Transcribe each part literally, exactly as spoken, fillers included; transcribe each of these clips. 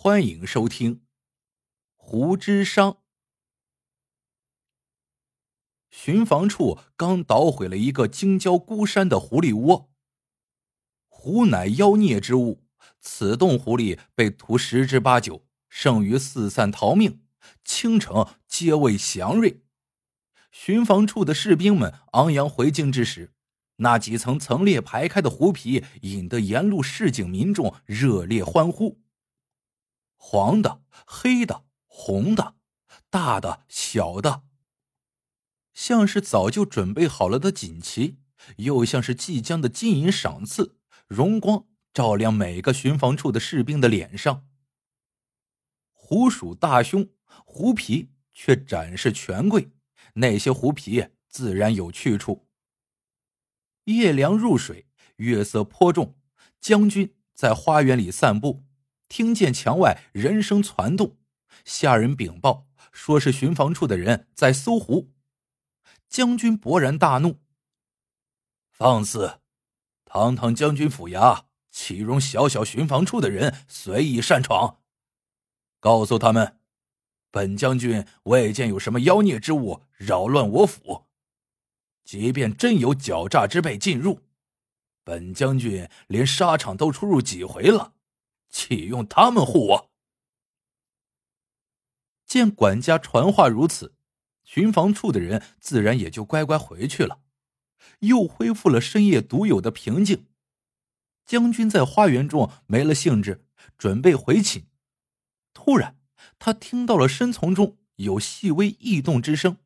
欢迎收听《胡之殇》。巡防处刚捣毁了一个京郊孤山的狐狸窝，狐乃妖孽之物，此洞狐狸被屠十之八九，剩余四散逃命，倾城皆为祥瑞。巡防处的士兵们昂扬回京之时，那几层层列排开的狐皮引得沿路市井民众热烈欢呼，黄的、黑的、红的，大的、小的，像是早就准备好了的锦旗，又像是即将的金银赏赐，荣光照亮每个巡防处的士兵的脸上。狐属大凶，狐皮却展示权贵，那些狐皮自然有去处。夜凉入水，月色颇重，将军在花园里散步，听见墙外人声攒动，下人禀报说是巡防处的人在搜狐。将军勃然大怒：“放肆！堂堂将军府衙，岂容小小巡防处的人随意擅闯？告诉他们，本将军未见有什么妖孽之物扰乱我府。即便真有狡诈之辈进入，本将军连沙场都出入几回了，岂用他们护我？”见管家传话如此，巡防处的人自然也就乖乖回去了，又恢复了深夜独有的平静。将军在花园中没了兴致，准备回寝，突然他听到了深丛中有细微异动之声。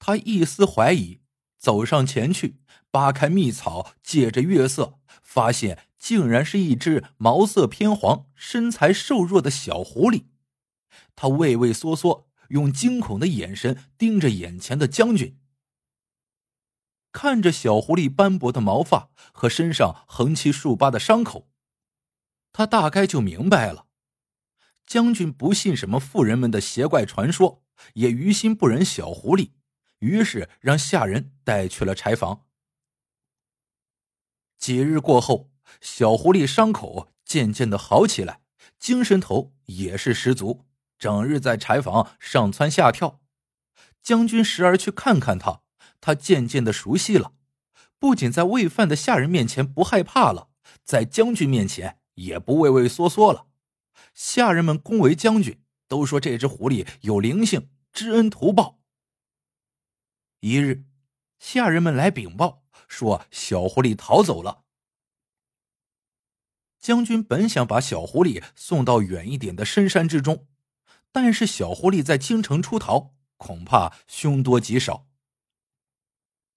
他一丝怀疑，走上前去，扒开密草，借着月色，发现竟然是一只毛色偏黄、身材瘦弱的小狐狸。他畏畏缩缩，用惊恐的眼神盯着眼前的将军。看着小狐狸斑驳的毛发和身上横七竖八的伤口，他大概就明白了。将军不信什么妇人们的邪怪传说，也于心不忍小狐狸，于是让下人带去了柴房。几日过后，小狐狸伤口渐渐的好起来，精神头也是十足，整日在柴房上蹿下跳。将军时而去看看他，他渐渐的熟悉了，不仅在喂饭的下人面前不害怕了，在将军面前也不畏畏缩缩了。下人们恭维将军，都说这只狐狸有灵性，知恩图报。一日，下人们来禀报说小狐狸逃走了。将军本想把小狐狸送到远一点的深山之中，但是小狐狸在京城出逃，恐怕凶多吉少。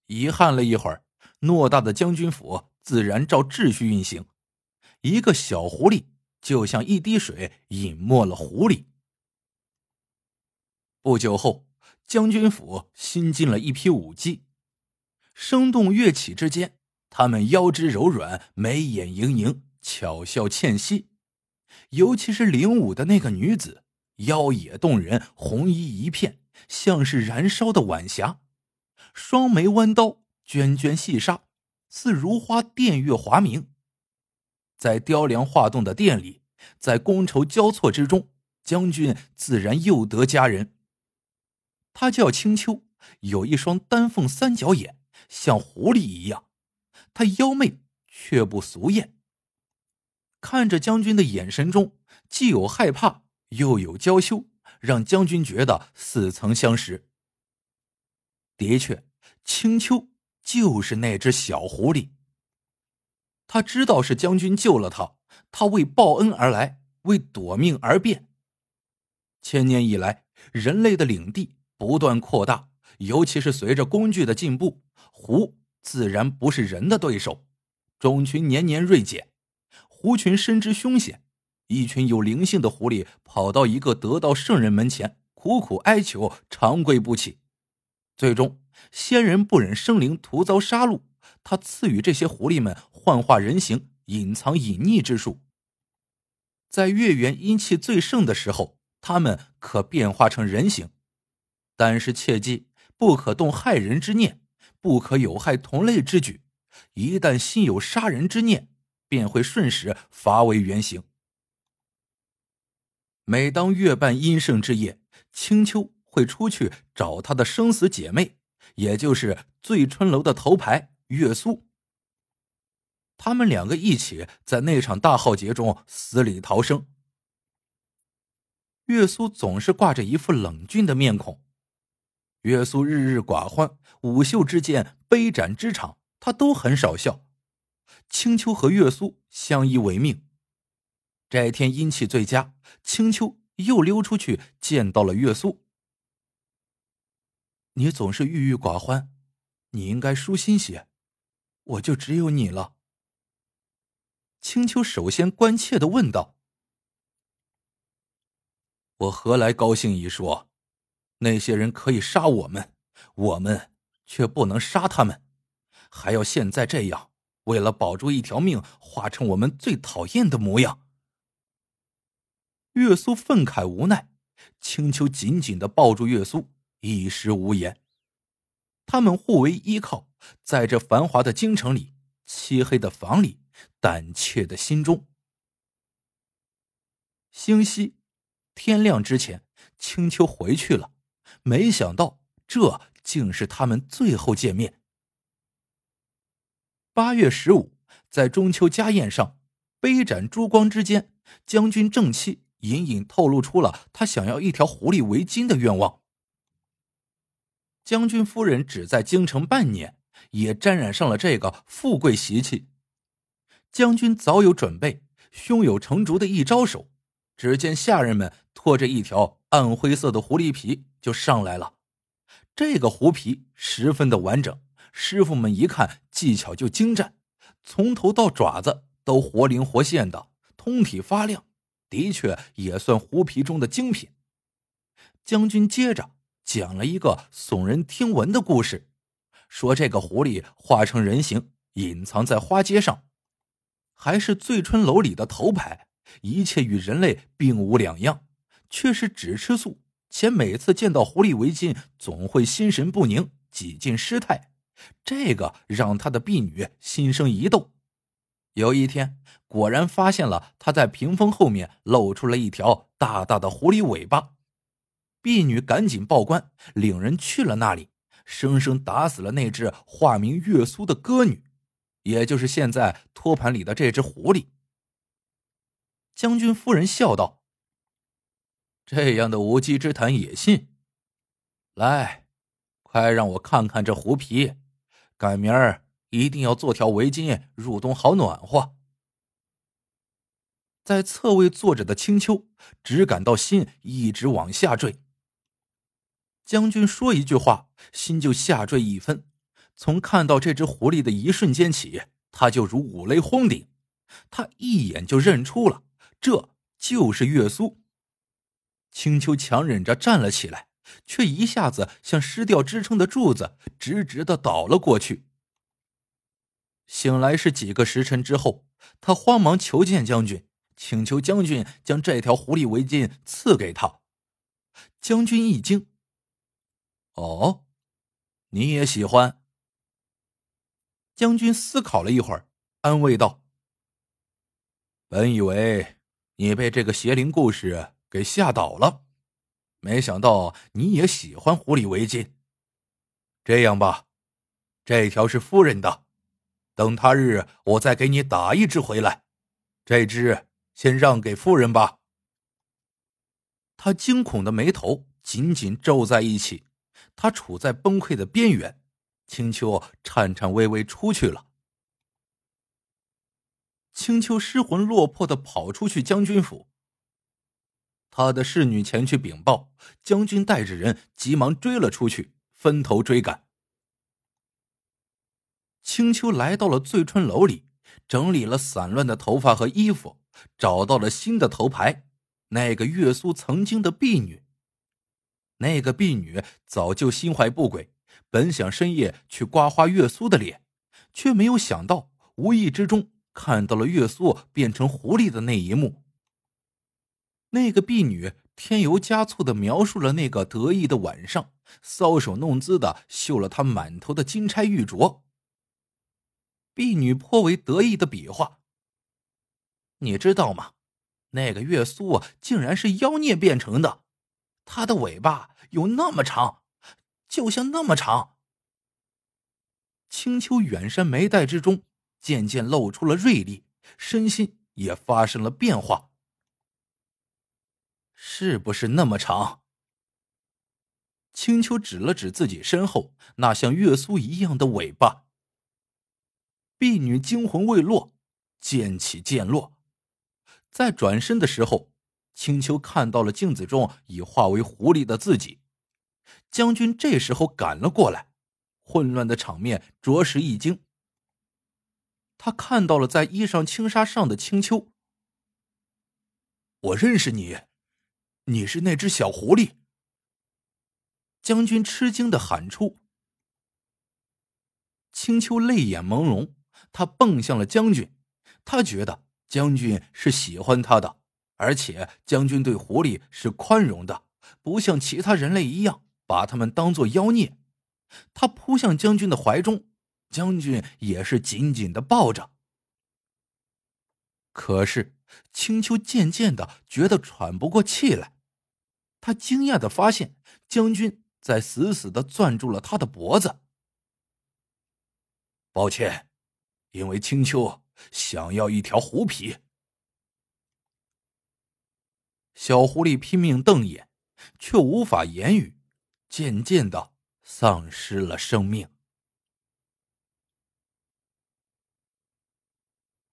遗憾了一会儿，偌大的将军府自然照秩序运行，一个小狐狸就像一滴水隐没了狐狸。不久后，将军府新进了一批舞姬，生动跃起之间，他们腰肢柔软，眉眼盈盈，巧笑倩兮。尤其是领舞的那个女子，妖冶动人，红衣一片，像是燃烧的晚霞，双眉弯刀，涓涓细纱，似如花殿月华明。在雕梁画栋的殿里，在觥筹交错之中，将军自然又得佳人。他叫青丘，有一双丹凤三角眼，像狐狸一样，他妖媚却不俗艳。看着将军的眼神中既有害怕又有娇羞，让将军觉得似曾相识。的确，青丘就是那只小狐狸。他知道是将军救了他，他为报恩而来，为躲命而变。千年以来，人类的领地不断扩大，尤其是随着工具的进步，狐自然不是人的对手，种群年年锐减，狐群深知凶险。一群有灵性的狐狸跑到一个得道圣人门前，苦苦哀求，长跪不起。最终，仙人不忍生灵徒遭杀戮，他赐予这些狐狸们幻化人形、隐藏隐匿之术。在月圆阴气最盛的时候，他们可变化成人形，但是切记不可动害人之念，不可有害同类之举。一旦心有杀人之念，便会瞬时伐为原形。每当月半阴盛之夜，青丘会出去找他的生死姐妹，也就是醉春楼的头牌月苏。他们两个一起在那场大浩劫中死里逃生。月苏总是挂着一副冷峻的面孔。月苏日日寡欢，舞秀之间，杯盏之场，他都很少笑。青丘和月苏相依为命。这天阴气最佳，青丘又溜出去见到了月苏。你总是郁郁寡欢，你应该舒心些，我就只有你了。青丘首先关切地问道。我何来高兴一说？那些人可以杀我们，我们却不能杀他们，还要现在这样，为了保住一条命，化成我们最讨厌的模样。月苏愤慨无奈，青丘紧紧地抱住月苏，一时无言。他们互为依靠，在这繁华的京城里，漆黑的房里，胆怯的心中。星稀天亮之前，青丘回去了，没想到这竟是他们最后见面。八月十五，在中秋家宴上，杯盏珠光之间，将军正气隐隐透露出了他想要一条狐狸围巾的愿望。将军夫人只在京城半年，也沾染上了这个富贵习气。将军早有准备，胸有成竹的一招手，只见下人们拖着一条暗灰色的狐狸皮就上来了。这个狐皮十分的完整，师傅们一看技巧就精湛，从头到爪子都活灵活现的，通体发亮，的确也算狐皮中的精品。将军接着讲了一个耸人听闻的故事，说这个狐狸化成人形，隐藏在花街上，还是醉春楼里的头牌，一切与人类并无两样，却是只吃素，且每次见到狐狸围巾总会心神不宁，几近失态，这个让他的婢女心生一动。有一天果然发现了他在屏风后面露出了一条大大的狐狸尾巴，婢女赶紧报官，领人去了那里，生生打死了那只化名月苏的歌女，也就是现在托盘里的这只狐狸。将军夫人笑道，这样的无稽之谈也信？来，快让我看看这狐皮，赶明儿一定要做条围巾，入冬好暖和。在侧位坐着的青丘只感到心一直往下坠。将军说一句话，心就下坠一分，从看到这只狐狸的一瞬间起，他就如五雷轰顶，他一眼就认出了，这就是月苏。青丘强忍着站了起来，却一下子像失掉支撑的柱子，直直地倒了过去。醒来是几个时辰之后，他慌忙求见将军，请求将军将这条狐狸围巾赐给他。将军一惊，哦，你也喜欢？将军思考了一会儿，安慰道，本以为你被这个邪灵故事给吓倒了，没想到你也喜欢狐狸围巾。这样吧，这条是夫人的，等他日我再给你打一只回来，这只先让给夫人吧。他惊恐的眉头紧紧皱在一起，他处在崩溃的边缘。青丘颤颤巍巍出去了。青丘失魂落魄地跑出去将军府，他的侍女前去禀报，将军带着人急忙追了出去，分头追赶。青丘来到了醉春楼里，整理了散乱的头发和衣服，找到了新的头牌，那个月苏曾经的婢女。那个婢女早就心怀不轨，本想深夜去刮花月苏的脸，却没有想到无意之中看到了月苏变成狐狸的那一幕。那个婢女添油加醋地描述了那个得意的晚上，搔首弄姿地绣了她满头的金钗玉镯。婢女颇为得意地比划，你知道吗？那个月苏啊，竟然是妖孽变成的，它的尾巴有那么长，就像那么长。青丘远山眉黛之中渐渐露出了锐利，身心也发生了变化。是不是那么长？青丘指了指自己身后那像月苏一样的尾巴。婢女惊魂未落，渐起渐落。在转身的时候，青丘看到了镜子中已化为狐狸的自己。将军这时候赶了过来，混乱的场面着实一惊。他看到了在衣裳轻纱上的青丘。我认识你，你是那只小狐狸。将军吃惊地喊出。青丘泪眼朦胧，他蹦向了将军。他觉得将军是喜欢他的，而且将军对狐狸是宽容的，不像其他人类一样把他们当作妖孽。他扑向将军的怀中，将军也是紧紧地抱着。可是青丘渐渐地觉得喘不过气来，他惊讶地发现将军在死死地攥住了他的脖子。抱歉，因为青丘想要一条狐皮。小狐狸拼命瞪眼，却无法言语，渐渐地丧失了生命。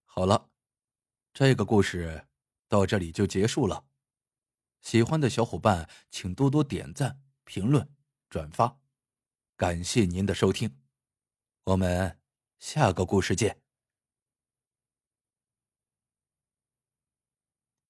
好了，这个故事到这里就结束了。喜欢的小伙伴请多多点赞、评论、转发，感谢您的收听，我们下个故事见。